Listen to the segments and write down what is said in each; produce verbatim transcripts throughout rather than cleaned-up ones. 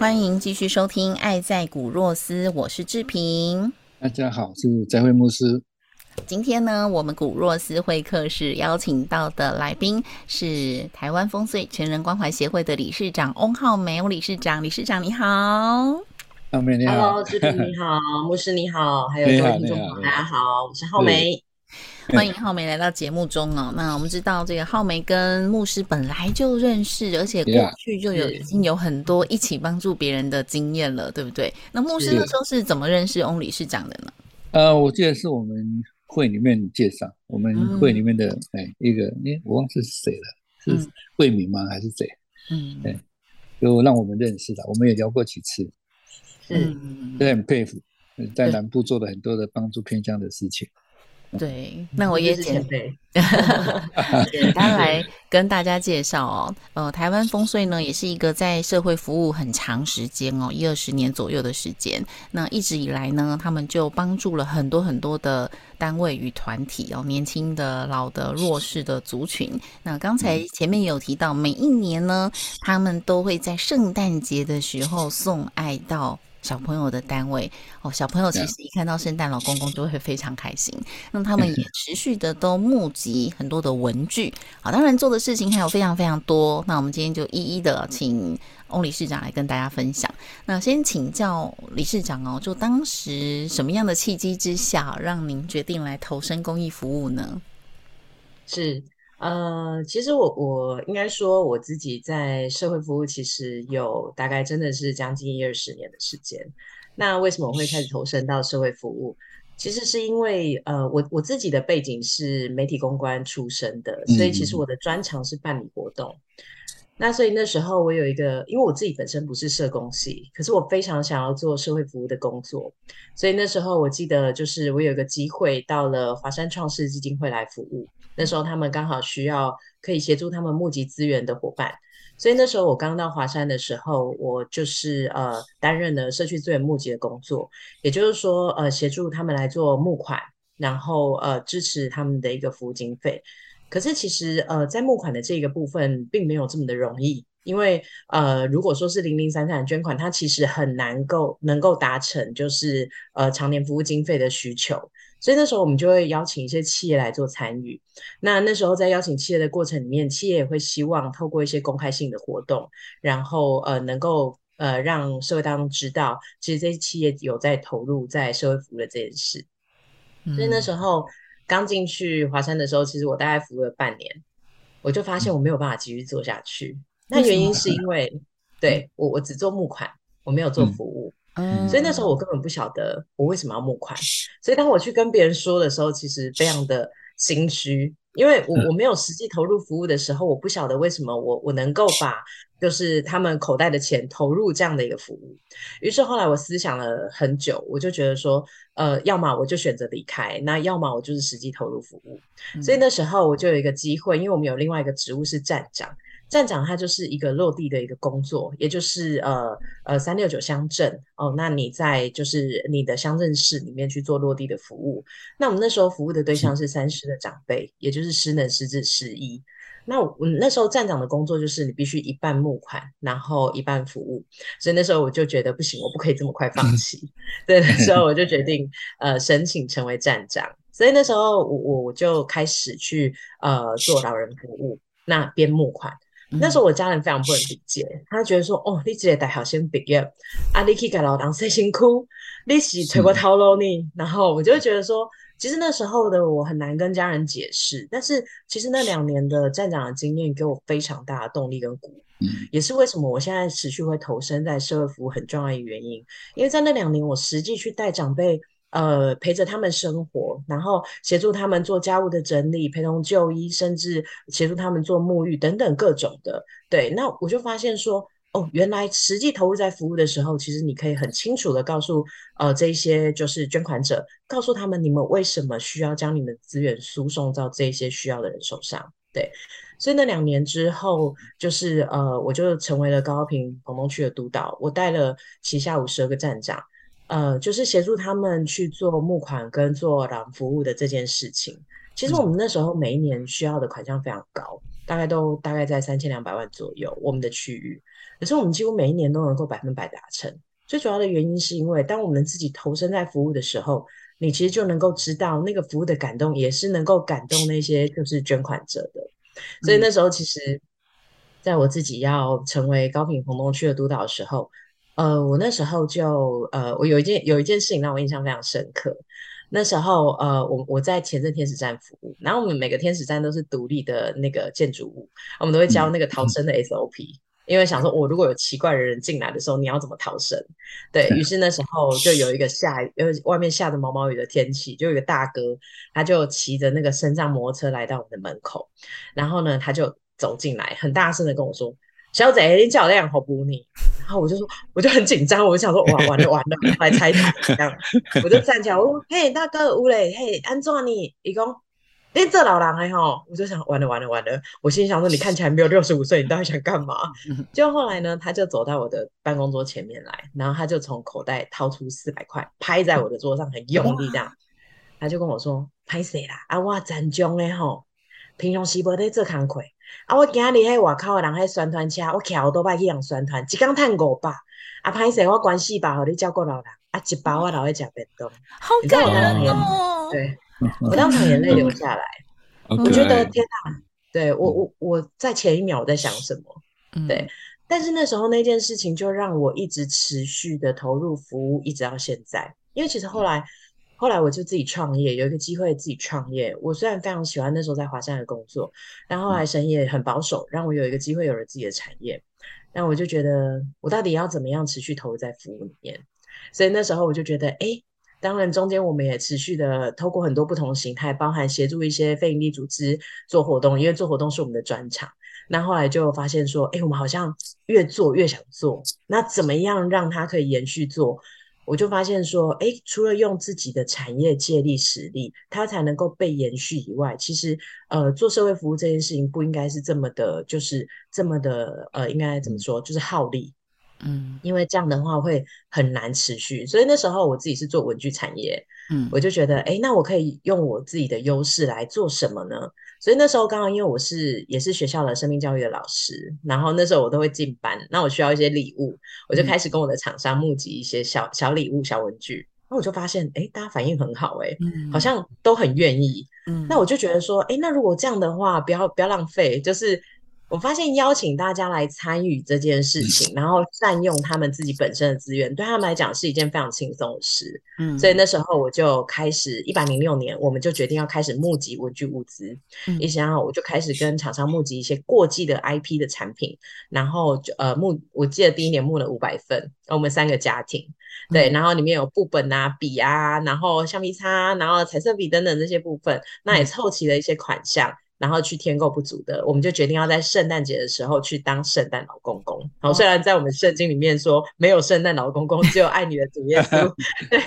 欢迎继续收听爱在古若斯，我是志平。大家好，是在慧牧师。今天呢，我们古若斯会客室邀请到的来宾是台湾风穗全人关怀协会的理事长翁浩梅翁理事长。理事长你好。浩梅你好。 Hello 志平你好。牧师你好，还有各位听众朋友大家好，我是浩梅。欢迎浩梅来到节目中哦。那我们知道这个浩梅跟牧师本来就认识，而且过去就有、yeah. 已经有很多一起帮助别人的经验了，对不对？那牧师那时候是怎么认识翁理事长的呢？呃，我记得是我们会里面介绍，我们会里面的、嗯哎、一个，哎，我忘记是谁了，是慧敏吗？还是谁？嗯，哎，就让我们认识的，我们也聊过几次，嗯，也很佩服，在南部做了很多的帮助偏乡的事情。对，那我也简单来跟大家介绍哦。呃，台湾风穗呢也是一个在社会服务很长时间哦，一二十年左右的时间。那一直以来呢，他们就帮助了很多很多的单位与团体哦，年轻的、老的、弱势的族群。那刚才前面有提到，每一年呢，他们都会在圣诞节的时候送爱到小朋友的单位哦，小朋友其实一看到圣诞老公公就会非常开心。那他们也持续的都募集很多的文具，好，当然做的事情还有非常非常多。那我们今天就一一的请翁理事长来跟大家分享。那先请教理事长哦，就当时什么样的契机之下，让您决定来投身公益服务呢？是。呃，其实我我应该说我自己在社会服务其实有大概真的是将近一二十年的时间。那为什么我会开始投身到社会服务？其实是因为呃，我我自己的背景是媒体公关出身的，所以其实我的专长是办理活动。嗯、那所以那时候我有一个，因为我自己本身不是社工系，可是我非常想要做社会服务的工作，所以那时候我记得就是我有一个机会到了华山创世基金会来服务。那时候他们刚好需要可以协助他们募集资源的伙伴，所以那时候我刚到华山的时候，我就是呃担任了社区资源募集的工作，也就是说呃协助他们来做募款，然后呃支持他们的一个服务经费。可是其实呃在募款的这个部分并没有这么的容易，因为呃如果说是零零散散的捐款，它其实很难够能够达成就是呃常年服务经费的需求。所以那时候我们就会邀请一些企业来做参与。那那时候在邀请企业的过程里面，企业也会希望透过一些公开性的活动，然后呃能够呃让社会当中知道，其实这些企业有在投入在社会服务的这件事。嗯、所以那时候刚进去华山的时候，其实我大概服务了半年，我就发现我没有办法继续做下去。那原因是因为对我我只做募款，我没有做服务。嗯所以那时候我根本不晓得我为什么要募款，所以当我去跟别人说的时候，其实非常的心虚，因为 我, 我没有实际投入服务的时候，我不晓得为什么我我能够把就是他们口袋的钱投入这样的一个服务。于是后来我思想了很久，我就觉得说，呃，要么我就选择离开，那要么我就是实际投入服务。所以那时候我就有一个机会，因为我们有另外一个职务是站长。站长他就是一个落地的一个工作，也就是呃呃三六九乡镇哦，那你在就是你的乡镇市里面去做落地的服务。那我们那时候服务的对象是三失的长辈，也就是失能、失智、失医。那我那时候站长的工作就是你必须一半募款，然后一半服务。所以那时候我就觉得不行，我不可以这么快放弃。对，那时候我就决定呃申请成为站长。所以那时候我我就开始去呃做老人服务，那边募款。那时候我家人非常不能理解，他觉得说，哦，你这个大学生毕业，啊，你去给老人洗身躯，你是找过头路呢？然后我就会觉得说，其实那时候的我很难跟家人解释，但是其实那两年的站长的经验给我非常大的动力跟鼓舞，嗯，也是为什么我现在持续会投身在社会服务很重要的原因。因为在那两年我实际去带长辈呃，陪着他们生活，然后协助他们做家务的整理，陪同就医，甚至协助他们做沐浴等等各种的。对，那我就发现说哦，原来实际投入在服务的时候，其实你可以很清楚的告诉呃这些就是捐款者，告诉他们你们为什么需要将你们资源输送到这些需要的人手上。对，所以那两年之后，就是呃我就成为了高高屏澎东区的督导，我带了旗下五十二个站长，呃，就是协助他们去做募款跟做老服务的这件事情。其实我们那时候每一年需要的款项非常高，大概都大概在三千两百万左右，我们的区域。可是我们几乎每一年都能够百分百达成。最主要的原因是因为当我们自己投身在服务的时候，你其实就能够知道那个服务的感动也是能够感动那些就是捐款者的。所以那时候其实在我自己要成为高屏澎东区的督导的时候，呃，我那时候就呃，我有一件有一件事情让我印象非常深刻。那时候呃，我我在前镇天使站服务，然后我们每个天使站都是独立的那个建筑物，我们都会教那个逃生的 S O P，嗯，因为想说我，哦，如果有奇怪的人进来的时候，你要怎么逃生？对，于是那时候就有一个下呃外面下着毛毛雨的天气，就有一个大哥，他就骑着那个身上摩托车来到我们的门口，然后呢，他就走进来，很大声的跟我说，小姐，你叫我来服务你。然后我就说，我就很紧张，我就想说，哇，完了完了，来拆台这样。我就站起来，我说，嘿，大哥，有嘞，嘿，安怎你？他说，你这老人哎吼，我就想，完了完了完了，我心想说，你看起来没有六十五岁，你到底想干嘛？结果后来呢，他就走到我的办公桌前面来，然后他就从口袋掏出四百块，拍在我的桌上，很用力这样。他就跟我说，拍谁啦？啊，我站中嘞吼，平常时无在做工课。啊！我今日喺外口的人喺宣传车，我徛好多摆去人宣传，一天赚五百。啊，歹势我关系吧，互你照顾老人。啊，一包我留喺食便当。好感人哦！对，我当场眼泪流下来。Okay. 我觉得天哪！对我我我在前一秒我在想什么？对，嗯，但是那时候那件事情就让我一直持续的投入服务，一直到现在。因为其实后来。后来我就自己创业，有一个机会自己创业。我虽然非常喜欢那时候在华山的工作，但后来神也很保守，让我有一个机会有了自己的产业。那我就觉得我到底要怎么样持续投入在服务里面？所以那时候我就觉得，哎，当然中间我们也持续的透过很多不同形态，包含协助一些非营利组织做活动，因为做活动是我们的专长。那后来就发现说，哎，我们好像越做越想做，那怎么样让它可以延续做？我就发现说，哎，除了用自己的产业借力使力，它才能够被延续以外，其实，呃，做社会服务这件事情不应该是这么的，就是这么的，呃，应该怎么说，就是耗力，嗯，因为这样的话会很难持续。所以那时候我自己是做文具产业，嗯，我就觉得，哎，那我可以用我自己的优势来做什么呢？所以那时候刚好因为我是也是学校的生命教育的老师，然后那时候我都会进班，那我需要一些礼物，我就开始跟我的厂商募集一些小小礼物、小文具。那我就发现，哎，大家反应很好，哎，嗯，好像都很愿意。嗯，那我就觉得说，哎，那如果这样的话，不要不要浪费，就是我发现邀请大家来参与这件事情，然后善用他们自己本身的资源，对他们来讲是一件非常轻松的事。嗯，所以那时候我就开始一百零六年我们就决定要开始募集文具物资。嗯，一想好我就开始跟厂商募集一些过季的 I P 的产品，然后呃募我记得第一年募了五百份，我们三个家庭。对，然后里面有布本啊、笔啊，然后橡皮擦，然后彩色笔等等这些部分，那也凑齐了一些款项。然后去添购不足的，我们就决定要在圣诞节的时候去当圣诞老公公。好，虽然在我们圣经里面说没有圣诞老公公，只有爱你的主耶稣，对，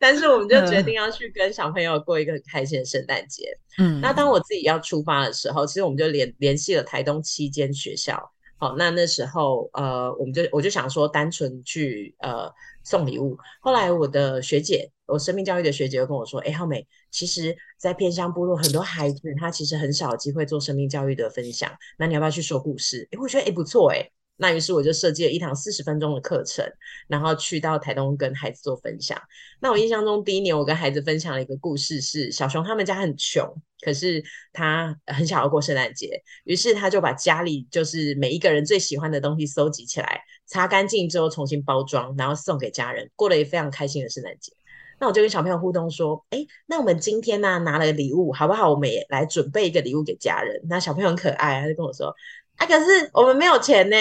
但是我们就决定要去跟小朋友过一个很开心的圣诞节。嗯，那当我自己要出发的时候，其实我们就联联系了台东七间学校。好，那那时候呃，我们就我就想说单纯去呃送礼物。后来我的学姐，我生命教育的学姐就跟我说，哎，浩美，其实在偏乡部落很多孩子他其实很少有机会做生命教育的分享，那你要不要去说故事？哎，我觉得哎不错哎。那于是我就设计了一堂四十分钟的课程，然后去到台东跟孩子做分享。那我印象中第一年我跟孩子分享了一个故事，是小熊他们家很穷，可是他很想要过圣诞节，于是他就把家里就是每一个人最喜欢的东西搜集起来，擦干净之后重新包装，然后送给家人，过了也非常开心的圣诞节。那我就跟小朋友互动说，哎，那我们今天呢、啊、拿了礼物好不好，我们也来准备一个礼物给家人。那小朋友很可爱，他就跟我说啊，可是我们没有钱呢。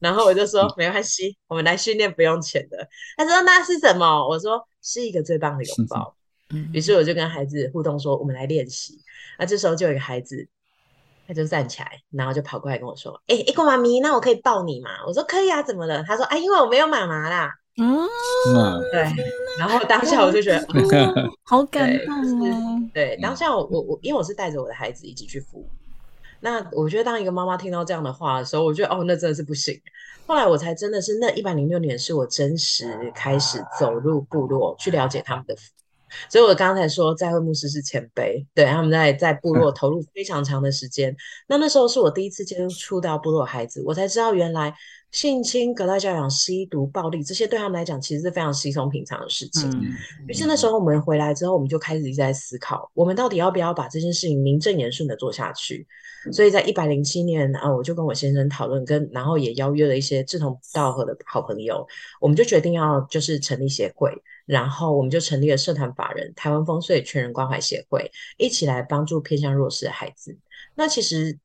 然后我就说没关系，我们来训练不用钱的。他说那是什么？我说是一个最棒的拥抱。于是我就跟孩子互动说，我们来练习。那这时候就有一个孩子，他就站起来，然后就跑过来跟我说，哎、欸，一个妈咪，那我可以抱你吗？我说可以啊，怎么了？他说啊，因为我没有妈妈啦。嗯，对，然后当下我就觉得、哦、好感动哦。对，当下我我我，因为我是带着我的孩子一起去服务。那我觉得当一个妈妈听到这样的话的时候，我觉得哦，那真的是不行。后来我才真的是那一百零六年是我真实开始走入部落去了解他们的服务。所以我刚才说在慧牧师是前辈，对，他们 在, 在部落投入非常长的时间、嗯、那那时候是我第一次接触到部落孩子，我才知道原来性侵、隔代教养、吸毒、暴力这些对他们来讲其实是非常稀松平常的事情、嗯、于是那时候我们回来之后，我们就开始一直在思考我们到底要不要把这件事情名正言顺的做下去。所以在一百零七年、啊、我就跟我先生讨论跟，然后也邀约了一些志同道合的好朋友，我们就决定要就是成立协会，然后我们就成立了社团法人台湾风穗全人关怀协会，一起来帮助偏向弱势的孩子。那其实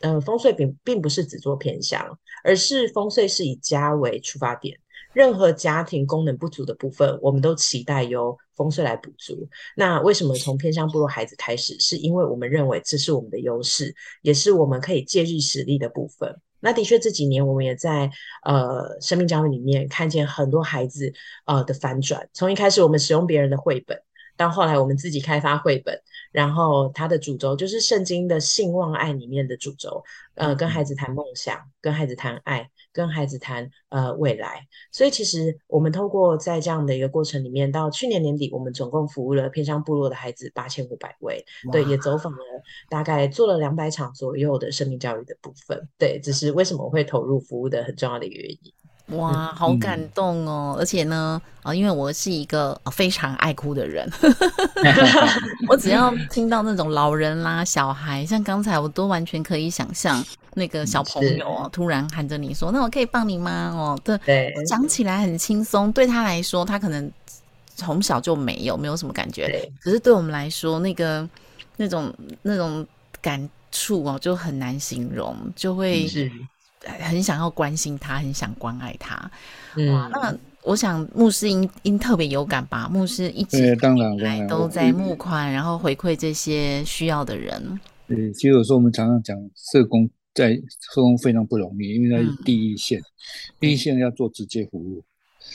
呃，风穗 并, 并不是只做偏向，而是风穗是以家为出发点，任何家庭功能不足的部分我们都期待由风穗来补足。那为什么从偏向部落孩子开始，是因为我们认为这是我们的优势，也是我们可以借力使力的部分。那的确这几年我们也在呃生命教育里面看见很多孩子呃的反转，从一开始我们使用别人的绘本，到后来我们自己开发绘本，然后它的主轴就是圣经的信望爱里面的主轴，呃，跟孩子谈梦想，跟孩子谈爱，跟孩子谈呃未来。所以其实我们透过在这样的一个过程里面，到去年年底我们总共服务了偏向部落的孩子八千五百位，对，也走访了大概做了两百场左右的生命教育的部分。对，这是为什么我会投入服务的很重要的一个原因。哇，好感动哦、嗯、而且呢、啊、因为我是一个、啊、非常爱哭的人我只要听到那种老人啦、小孩，像刚才我都完全可以想象那个小朋友、哦、突然喊着你说那我可以帮你吗、哦、对, 对，讲起来很轻松，对他来说他可能从小就没有没有什么感觉，可是对我们来说那个那种那种感触、哦、就很难形容，就会很想要关心他，很想关爱他。哇，那我想牧师应应特别有感吧？牧师一直以来都在募款，然后回馈这些需要的人。对，其实有时候我们常常讲社工在社工非常不容易，因为他是第一线，嗯、第一线要做直接服务，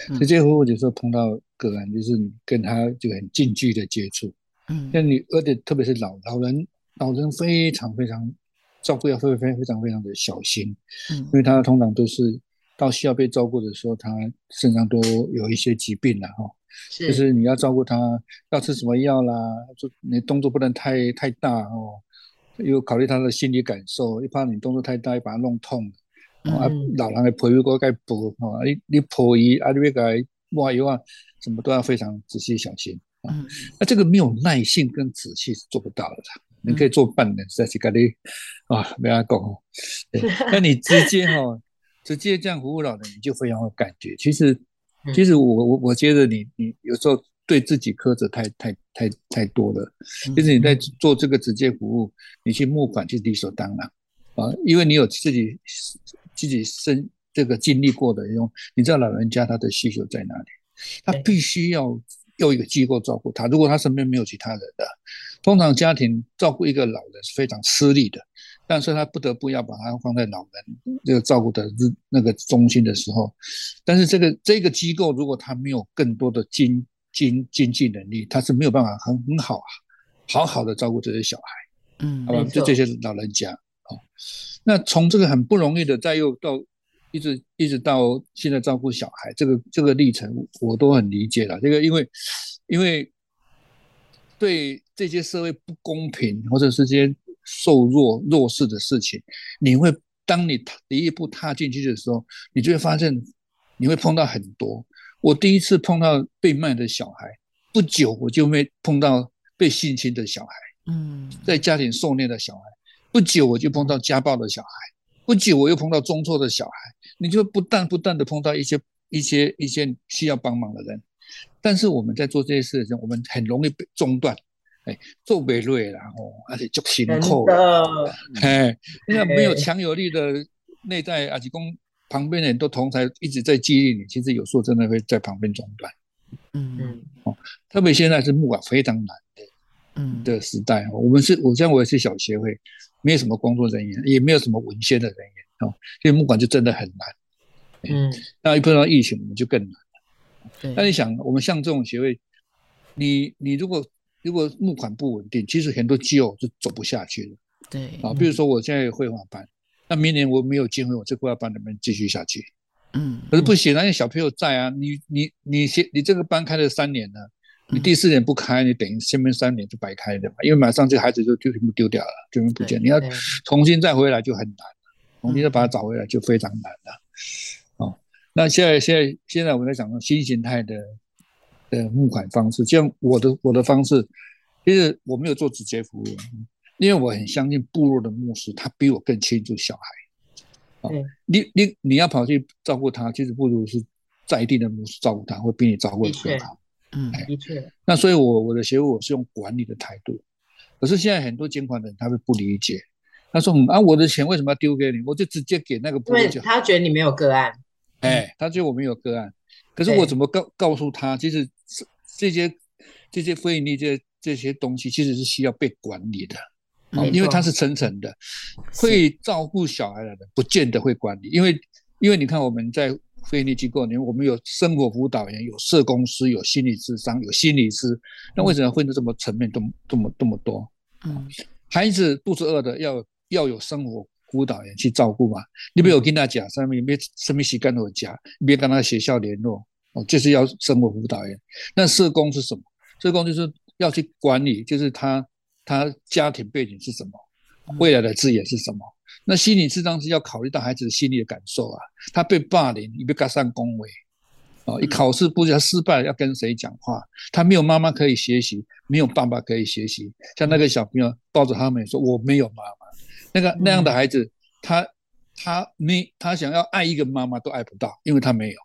嗯、直接服务有时候碰到个人就是跟他就很近距离的接触，嗯，那你而且特别是老老人，老人非常非常。照顾要非常非常的小心，嗯，因为他通常都是到需要被照顾的时候，他身上都有一些疾病啦，哦，是就是你要照顾他，要吃什么药啦，就你动作不能太太大哦，又考虑他的心理感受，又怕你动作太大，又把他弄痛，嗯哦啊，老人的皮肤又太薄哦，你你破衣啊，你要给他抹油啊，什么都要非常仔细小心，哦，嗯，那这个没有耐性跟仔细是做不到的啦。你可以做半年，实在是跟你啊，没法讲。那你直接哈、哦，直接这样服务老人，你就非常有感觉。其实，其实我我我觉得你你有时候对自己苛责太太太太多了。其实你在做这个直接服务，你去募款是理所当然啊，因为你有自己自己身这个经历过的，用你知道老人家他的需求在哪里，他必须要。又一个机构照顾他，如果他身边没有其他人的，通常家庭照顾一个老人是非常吃力的，但是他不得不要把他放在老人这个照顾的那个中心的时候，但是这个这个机构如果他没有更多的经经经济能力，他是没有办法很很好啊，好好的照顾这些小孩，嗯，好吧，就这些老人家，哦，那从这个很不容易的，再又到。一直一直到现在照顾小孩，这个这个历程我都很理解了。这个因为因为对这些社会不公平或者是这些受弱弱势的事情，你会当你第一步踏进去的时候，你就会发现你会碰到很多。我第一次碰到被卖的小孩，不久我就会碰到被性侵的小孩，嗯，在家庭受虐的小孩，不久我就碰到家暴的小孩。不久我又碰到中辍的小孩，你就不断不断的碰到一些一些一些需要帮忙的人，但是我们在做这些事情，我们很容易被中断，哎，做不下来啦，哦，而且很辛苦啦，哎，那没有强有力的内在，而且说旁边的人都同台一直在激励你，其实有时候真的会在旁边中断，嗯，哦，特别现在是募款非常难的，嗯的时代，哦，我们是，我像我也是小协会，没有什么工作人员，也没有什么文献的人员，哦，所以募款就真的很难。嗯，那一碰到疫情，我们就更难了。那你想，我们像这种协会，你你如果如果募款不稳定，其实很多机构就走不下去了。对啊，比如说我现在有绘画班，那明年我没有经费，我这绘画班能不能继续下去？嗯，可是不行，那些小朋友在啊，你你你你这个班开了三年了，你第四年不开，你等于前面三年就白开的嘛，因为马上这个孩子就全部丢掉了，全部不见，你要重新再回来就很难了，重新再把它找回来就非常难了。那现在现在现在我们在讲新形态的的募款方式，像我的我的方式，其实我没有做直接服务，因为我很相信部落的牧师，他比我更清楚小孩。哦、你你你要跑去照顾他，其实不如是在地的牧师照顾他，会比你照顾得更好。嗯，的确。那所以我我的协会我是用管理的态度，可是现在很多捐款的人他会不理解，他说、嗯、啊我的钱为什么要丢给你？我就直接给那个部落就好，因为他觉得你没有个案。哎，他觉得我们有个案，可是我怎么告告诉他，其实这些这些非营利这这些东西其实是需要被管理的，哦、因为它是层层的，会照顾小孩的人不见得会管理，因为因为你看我们在非营利机构里面，我们有生活辅导员，有社工师，有心理咨商，有心理师，那为什么会这么层面这么这么这么多？嗯，孩子肚子饿的要要有生活辅导员去照顾嘛，你没有跟他讲，上面没什么时间我讲，没跟他学校联络，哦，就是要生活辅导员。那社工是什么？社工就是要去管理，就是他他家庭背景是什么，未来的志业是什么。那心理咨商是要考虑到孩子的心理的感受啊，他被霸凌，你被加上恭维，哦，一考试不知道失败要跟谁讲话，他没有妈妈可以学习，没有爸爸可以学习。像那个小朋友抱着他们说，我没有妈妈。那个那样的孩子，嗯、他他没他想要爱一个妈妈都爱不到，因为他没有。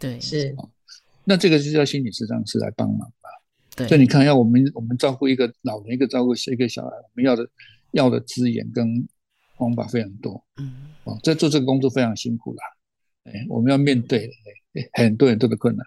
对，是。哦、那这个就是要心理咨商师来帮忙吧。对。所以你看，要我们我们照顾一个老人，一个照顾一个小孩，我们要的要的资源跟方法非常多。嗯。哦，在做这个工作非常辛苦啦。哎，我们要面对、哎、很多很多的困难。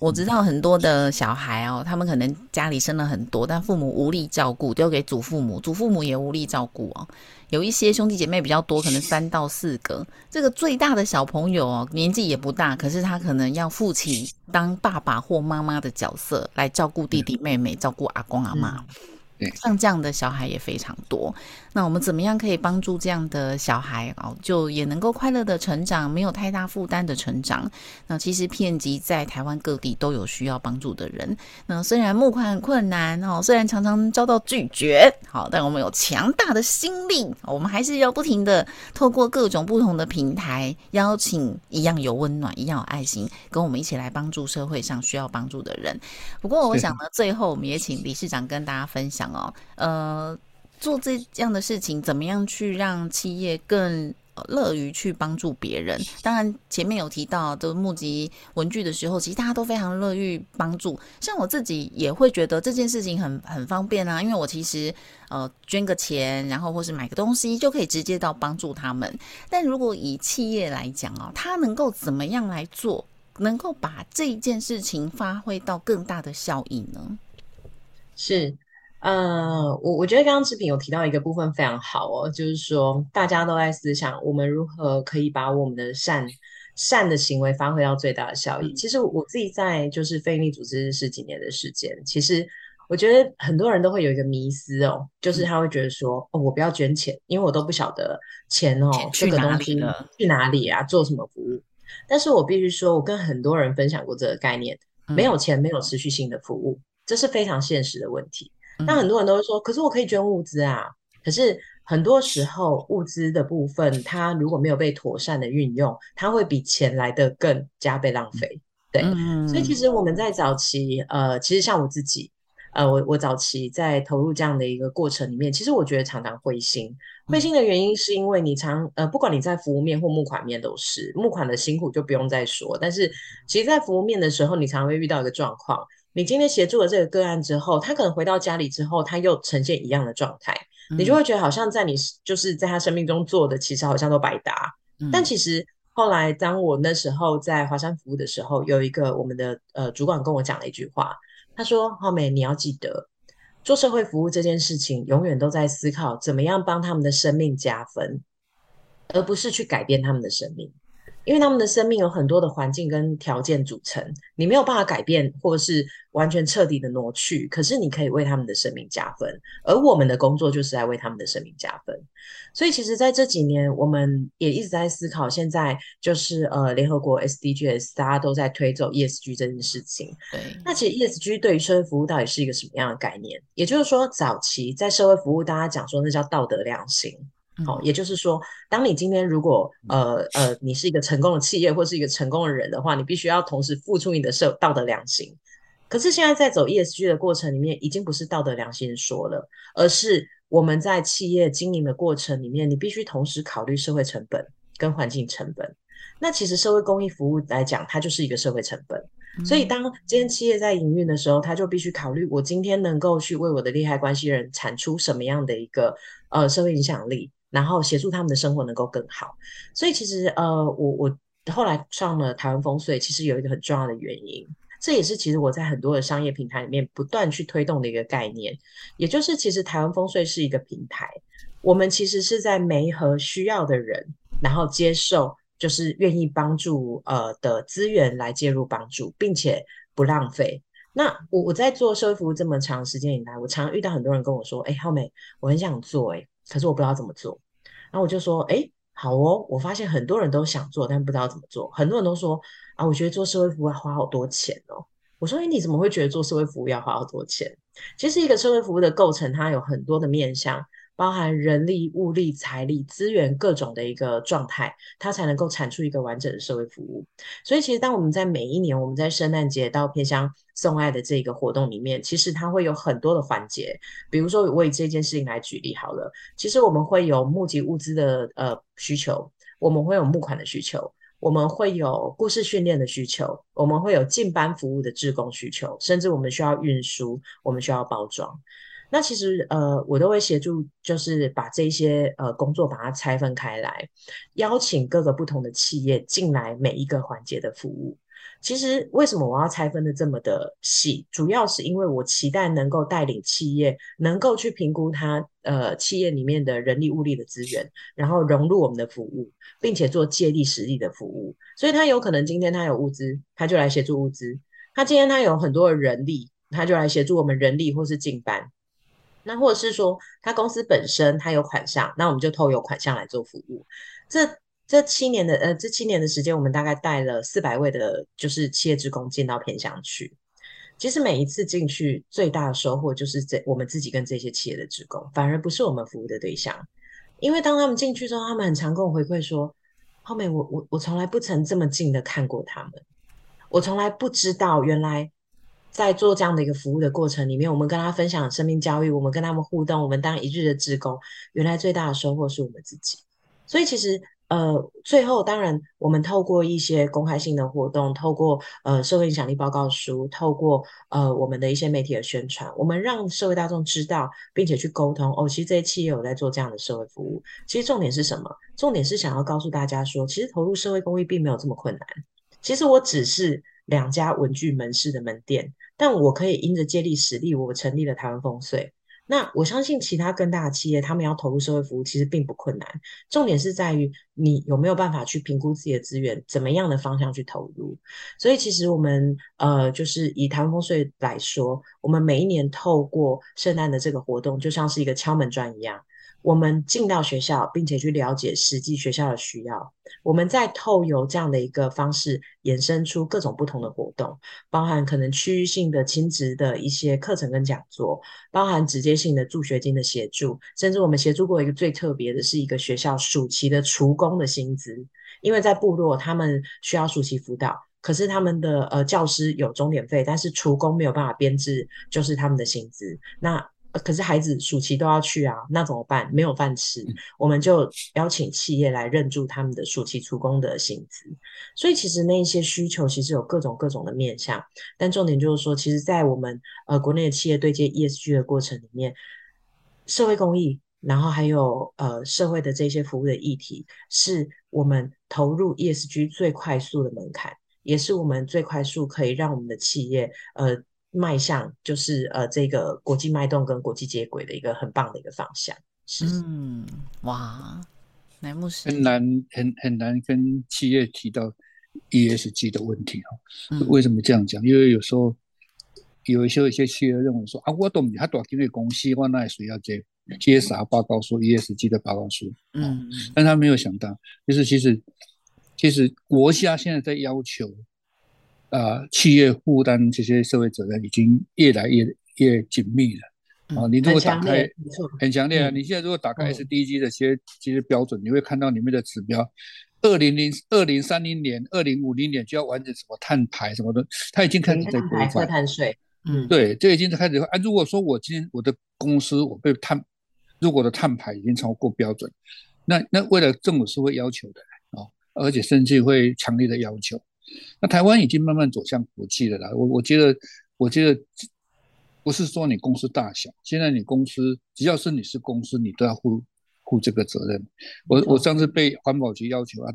我知道很多的小孩哦，他们可能家里生了很多，但父母无力照顾，丢给祖父母，祖父母也无力照顾哦。有一些兄弟姐妹比较多，可能三到四个。这个最大的小朋友哦，年纪也不大，可是他可能要负起当爸爸或妈妈的角色，来照顾弟弟妹妹，照顾阿公阿嬷。像这样的小孩也非常多，那我们怎么样可以帮助这样的小孩哦，就也能够快乐的成长，没有太大负担的成长？那其实遍及在台湾各地都有需要帮助的人。那虽然募款很困难哦，虽然常常遭到拒绝，好，但我们有强大的心力，我们还是要不停的透过各种不同的平台，邀请一样有温暖、一样有爱心，跟我们一起来帮助社会上需要帮助的人。不过，我想呢，最后我们也请理事长跟大家分享。呃，做这样的事情，怎么样去让企业更乐于去帮助别人？当然，前面有提到，就募集文具的时候，其实大家都非常乐于帮助。像我自己也会觉得这件事情很很方便啊，因为我其实呃捐个钱，然后或是买个东西，就可以直接到帮助他们。但如果以企业来讲哦，它能够怎么样来做，能够把这件事情发挥到更大的效益呢？是。呃，我我觉得刚刚志平有提到一个部分非常好哦，就是说大家都在思想我们如何可以把我们的善善的行为发挥到最大的效益。其实我自己在就是非营利组织十几年的时间，其实我觉得很多人都会有一个迷思哦，就是他会觉得说、哦、我不要捐钱，因为我都不晓得钱哦这个东西去哪里啊，做什么服务。但是我必须说，我跟很多人分享过这个概念，没有钱没有持续性的服务，这是非常现实的问题。那很多人都会说，可是我可以捐物资啊。可是很多时候物资的部分，它如果没有被妥善的运用，它会比钱来的更加倍浪费。对，所以其实我们在早期，呃，其实像我自己，呃，我我早期在投入这样的一个过程里面，其实我觉得常常灰心。灰心的原因是因为你常呃，不管你在服务面或募款面都是，募款的辛苦就不用再说，但是其实在服务面的时候，你常常会遇到一个状况，你今天协助了这个个案之后，他可能回到家里之后，他又呈现一样的状态，你就会觉得好像在你就是在他生命中做的，其实好像都白搭。嗯、但其实后来当我那时候在华山服务的时候，有一个我们的呃主管跟我讲了一句话，他说浩美，你要记得做社会服务这件事情永远都在思考怎么样帮他们的生命加分，而不是去改变他们的生命，因为他们的生命有很多的环境跟条件组成，你没有办法改变或是完全彻底的挪去，可是你可以为他们的生命加分，而我们的工作就是在为他们的生命加分。所以其实在这几年我们也一直在思考，现在就是呃联合国 S D Gs 大家都在推走 E S G 这件事情。对，那其实 E S G 对于社会服务到底是一个什么样的概念，也就是说早期在社会服务大家讲说那叫道德良心，哦、也就是说当你今天如果呃呃你是一个成功的企业或是一个成功的人的话，你必须要同时付出你的社道德良心。可是现在在走 E S G 的过程里面，已经不是道德良心说了，而是我们在企业经营的过程里面，你必须同时考虑社会成本跟环境成本。那其实社会公益服务来讲，它就是一个社会成本，所以当今天企业在营运的时候，他就必须考虑我今天能够去为我的利害关系人产出什么样的一个呃社会影响力，然后协助他们的生活能够更好。所以其实呃，我我后来上了台湾风穗，其实有一个很重要的原因，这也是其实我在很多的商业平台里面不断去推动的一个概念，也就是其实台湾风穗是一个平台，我们其实是在媒合需要的人，然后接受就是愿意帮助呃的资源来介入帮助，并且不浪费。那我我在做社会服务这么长时间以来，我常遇到很多人跟我说，哎、欸，浩美，我很想做哎、欸。可是我不知道怎么做，然后我就说，哎，好哦，我发现很多人都想做，但不知道怎么做。很多人都说啊，我觉得做社会服务要花好多钱哦。我说，哎，你怎么会觉得做社会服务要花好多钱？其实一个社会服务的构成，它有很多的面向，包含人力、物力、财力、资源各种的一个状态，它才能够产出一个完整的社会服务。所以其实当我们在每一年我们在圣诞节到偏乡送爱的这个活动里面，其实它会有很多的环节。比如说我以这件事情来举例好了，其实我们会有募集物资的呃需求，我们会有募款的需求，我们会有故事训练的需求，我们会有进班服务的志工需求，甚至我们需要运输，我们需要包装。那其实呃，我都会协助，就是把这些呃工作把它拆分开来，邀请各个不同的企业进来每一个环节的服务。其实为什么我要拆分的这么的细，主要是因为我期待能够带领企业能够去评估它呃企业里面的人力物力的资源，然后融入我们的服务，并且做借力使力的服务。所以他有可能今天他有物资，他就来协助物资，他今天他有很多的人力，他就来协助我们人力或是进班。那或者是说他公司本身他有款项，那我们就透由款项来做服务。这这七年的呃，这七年的时间，我们大概带了四百位的，就是企业职工进到偏乡去。其实每一次进去，最大的收获就是这我们自己跟这些企业的职工，反而不是我们服务的对象。因为当他们进去之后，他们很常跟我回馈说：“浩美，我我我从来不曾这么近的看过他们，我从来不知道原来。”在做这样的一个服务的过程里面，我们跟他分享生命教育，我们跟他们互动，我们当一日的志工，原来最大的收获是我们自己。所以其实呃，最后当然我们透过一些公开性的活动，透过呃社会影响力报告书，透过呃我们的一些媒体的宣传，我们让社会大众知道，并且去沟通，哦，其实这些企业有在做这样的社会服务。其实重点是什么？重点是想要告诉大家说，其实投入社会公益并没有这么困难。其实我只是两家文具门市的门店，但我可以因着借力使力，我成立了台湾风穗。那我相信其他更大的企业，他们要投入社会服务其实并不困难，重点是在于你有没有办法去评估自己的资源，怎么样的方向去投入。所以其实我们呃，就是以台湾风穗来说，我们每一年透过圣诞的这个活动，就像是一个敲门砖一样，我们进到学校，并且去了解实际学校的需要，我们再透由这样的一个方式衍生出各种不同的活动，包含可能区域性的亲职的一些课程跟讲座，包含直接性的助学金的协助，甚至我们协助过一个最特别的是一个学校暑期的厨工的薪资，因为在部落他们需要暑期辅导，可是他们的呃教师有钟点费，但是厨工没有办法编制就是他们的薪资。那、呃、可是孩子暑期都要去啊，那怎么办？没有饭吃，我们就邀请企业来认助他们的暑期厨工的薪资。所以其实那些需求其实有各种各种的面向，但重点就是说，其实在我们呃国内的企业对接 E S G 的过程里面，社会公益然后还有呃社会的这些服务的议题，是我们投入 E S G 最快速的门槛，也是我们最快速可以让我们的企业呃迈向就是呃这个国际脉动跟国际接轨的一个很棒的一个方向。是，嗯，哇，乃木师很难很很难跟企业提到 E S G 的问题哦。嗯、为什么这样讲？因为有时候有一些有一些企业认为说啊，我都不是那么大间的公司，我哪会需要这个接啥报告书 E S G 的报告书，嗯，但他没有想到，就是其实其实国家现在在要求，啊、呃，企业负担这些社会责任已经越来越越紧密了。啊、嗯，你如果打开很强烈啊、嗯，你现在如果打开 S D G 的些这些标准，你会看到里面的指标，二零零二零三零年、二零五零年就要完成什么碳排什么的，他已经开始在规范。碳税，嗯，对，这已经开始啊。如果说我今天我的公司我被碳如果的碳排已经超过标准，那那未来政府是会要求的、哦、而且甚至会强烈的要求。那台湾已经慢慢走向国际了啦，我我觉得我觉得不是说你公司大小，现在你公司只要是你是公司，你都要负负这个责任。我我上次被环保局要求啊，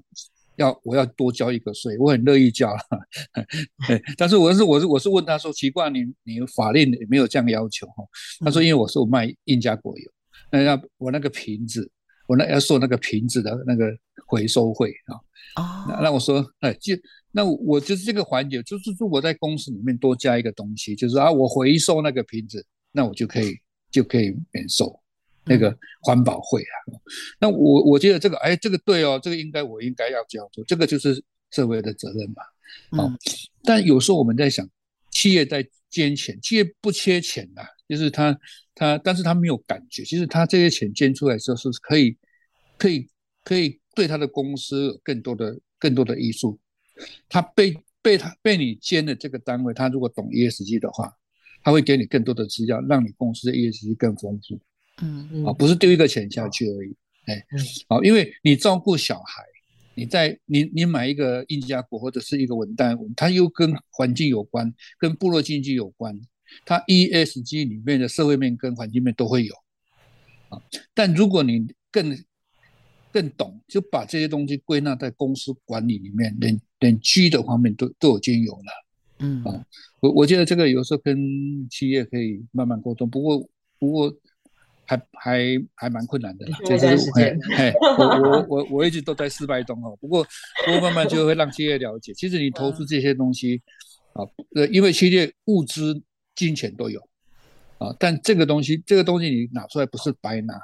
要我要多交一个税，我很乐意交啦但是我是我是我是问他说，奇怪你你法令也没有这样要求、哦、他说因为我是我卖印加果油。那我那个瓶子，我那要收那个瓶子的那个回收费啊。那我说，哎，就那我就是这个环节，就是我在公司里面多加一个东西，就是啊，我回收那个瓶子，那我就可以就可以免收那个环保费啊。嗯、那我我觉得这个，哎，这个对哦，这个应该我应该要交，这个就是社会的责任嘛。啊、嗯，但有时候我们在想，企业在捐钱，企业不缺钱啊，就是他。他但是他没有感觉，其实他这些钱捐出来之后是可以可以可以对他的公司有更多的更多的益处。他被被他被你捐的这个单位，他如果懂 E S G 的话，他会给你更多的资料，让你公司的 E S G 更丰富。嗯, 嗯、啊、不是丢一个钱下去而已。哎、嗯啊，因为你照顾小孩，你在你你买一个印加果或者是一个文旦，它又跟环境有关，跟部落经济有关。它 E S G 里面的社会面跟环境面都会有、啊、但如果你 更, 更懂，就把这些东西归纳在公司管理里面，连连 G 的方面 都, 都已经有了、嗯啊、我, 我觉得这个有时候跟企业可以慢慢沟通，不过不过还还还蛮困难的啦，这段时间我我我我一直都在失败中、哦、不过不过慢慢就会让企业了解，其实你投资这些东西、啊、因为企业物资金钱都有、啊、但这个东西这个东西你拿出来不是白拿、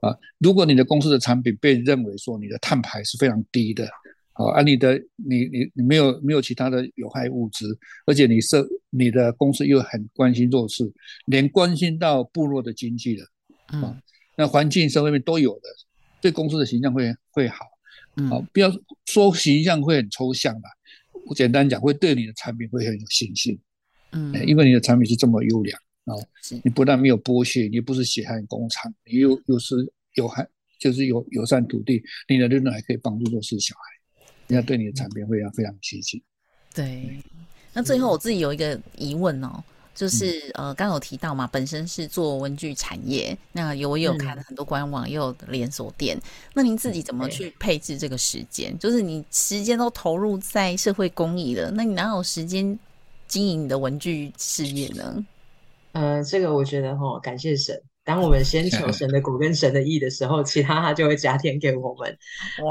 啊、如果你的公司的产品被认为说你的碳排是非常低的、啊啊、你的你你你没有没有其他的有害物质，而且你是你的公司又很关心弱势，连关心到部落的经济了、啊嗯、那环境社会面都有的，对公司的形象会会好、啊、不要说形象会很抽象啦，我简单讲会对你的产品会很有信心。嗯，因为你的产品是这么优良、哦、你不但没有剥削，你不是血汗工厂，你 又, 又是有害，就是有友善土地，你的利润还可以帮助弱势小孩，人家对你的产品会非常积极。对，那最后我自己有一个疑问哦，就是呃，刚有提到嘛，本身是做文具产业，那我也有看很多官网，也有连锁店、嗯。那您自己怎么去配置这个时间？就是你时间都投入在社会公益了，那你哪有时间经营你的文具事业呢？呃，这个我觉得齁，感谢神。当我们先求神的果跟神的义的时候，其他他就会加添给我们。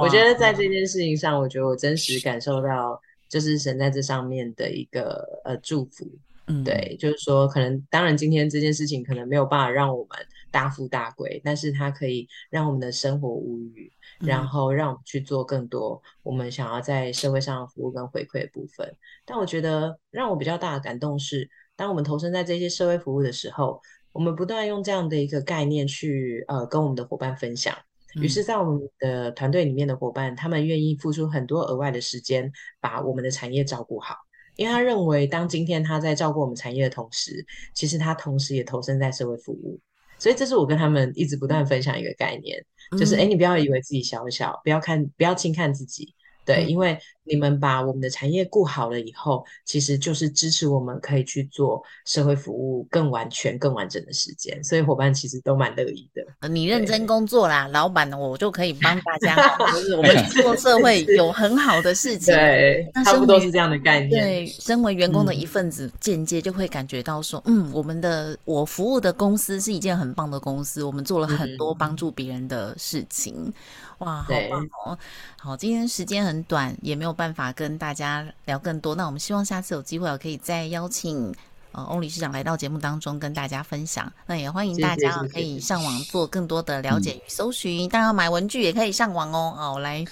我觉得在这件事情上，我觉得我真实感受到就是神在这上面的一个呃祝福。嗯，对，就是说，可能当然今天这件事情可能没有办法让我们大富大贵，但是它可以让我们的生活无虞。然后让我们去做更多我们想要在社会上的服务跟回馈的部分。但我觉得让我比较大的感动是，当我们投身在这些社会服务的时候，我们不断用这样的一个概念去呃跟我们的伙伴分享，于是，在我们的团队里面的伙伴，他们愿意付出很多额外的时间，把我们的产业照顾好。因为他认为，当今天他在照顾我们产业的同时，其实他同时也投身在社会服务。所以这是我跟他们一直不断分享一个概念，就是哎、嗯，你不要以为自己小小，不要看，不要轻看自己，对、嗯，因为你们把我们的产业顾好了以后，其实就是支持我们可以去做社会服务更完全、更完整的时间。所以伙伴其实都蛮乐意的。你认真工作啦，老板我就可以帮大家，就是我们做社会有很好的事情。对，差不多是这样的概念。对，身为员工的一份子，间接就会感觉到说，嗯，我们的我服务的公司是一件很棒的公司，我们做了很多帮助别人的事情。嗯哇，好棒哦！好，今天时间很短，也没有办法跟大家聊更多。那我们希望下次有机会，我可以再邀请呃欧理事长来到节目当中跟大家分享。那也欢迎大家可以上网做更多的了解与搜寻，当然买文具也可以上网哦。哦，我来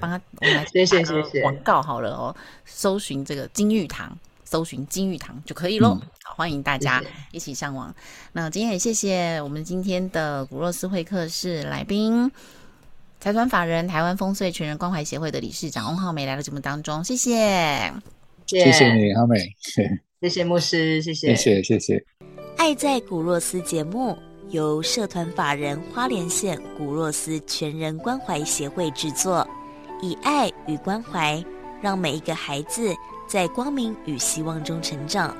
帮他，我来谢谢谢谢广告好了哦，搜寻这个金玉堂。搜寻金玉堂就可以咯、嗯、好，欢迎大家一起上网。那今天也谢谢我们今天的古若斯会客室来宾。财团法人台湾风穗全人关怀协会的理事长翁皓梅来到节目当中，谢谢，谢谢你，皓梅，谢谢牧师，谢谢，谢谢，谢谢。爱在古若斯节目由社团法人花莲县古若斯全人关怀协会制作，以爱与关怀，让每一个孩子在光明与希望中成长。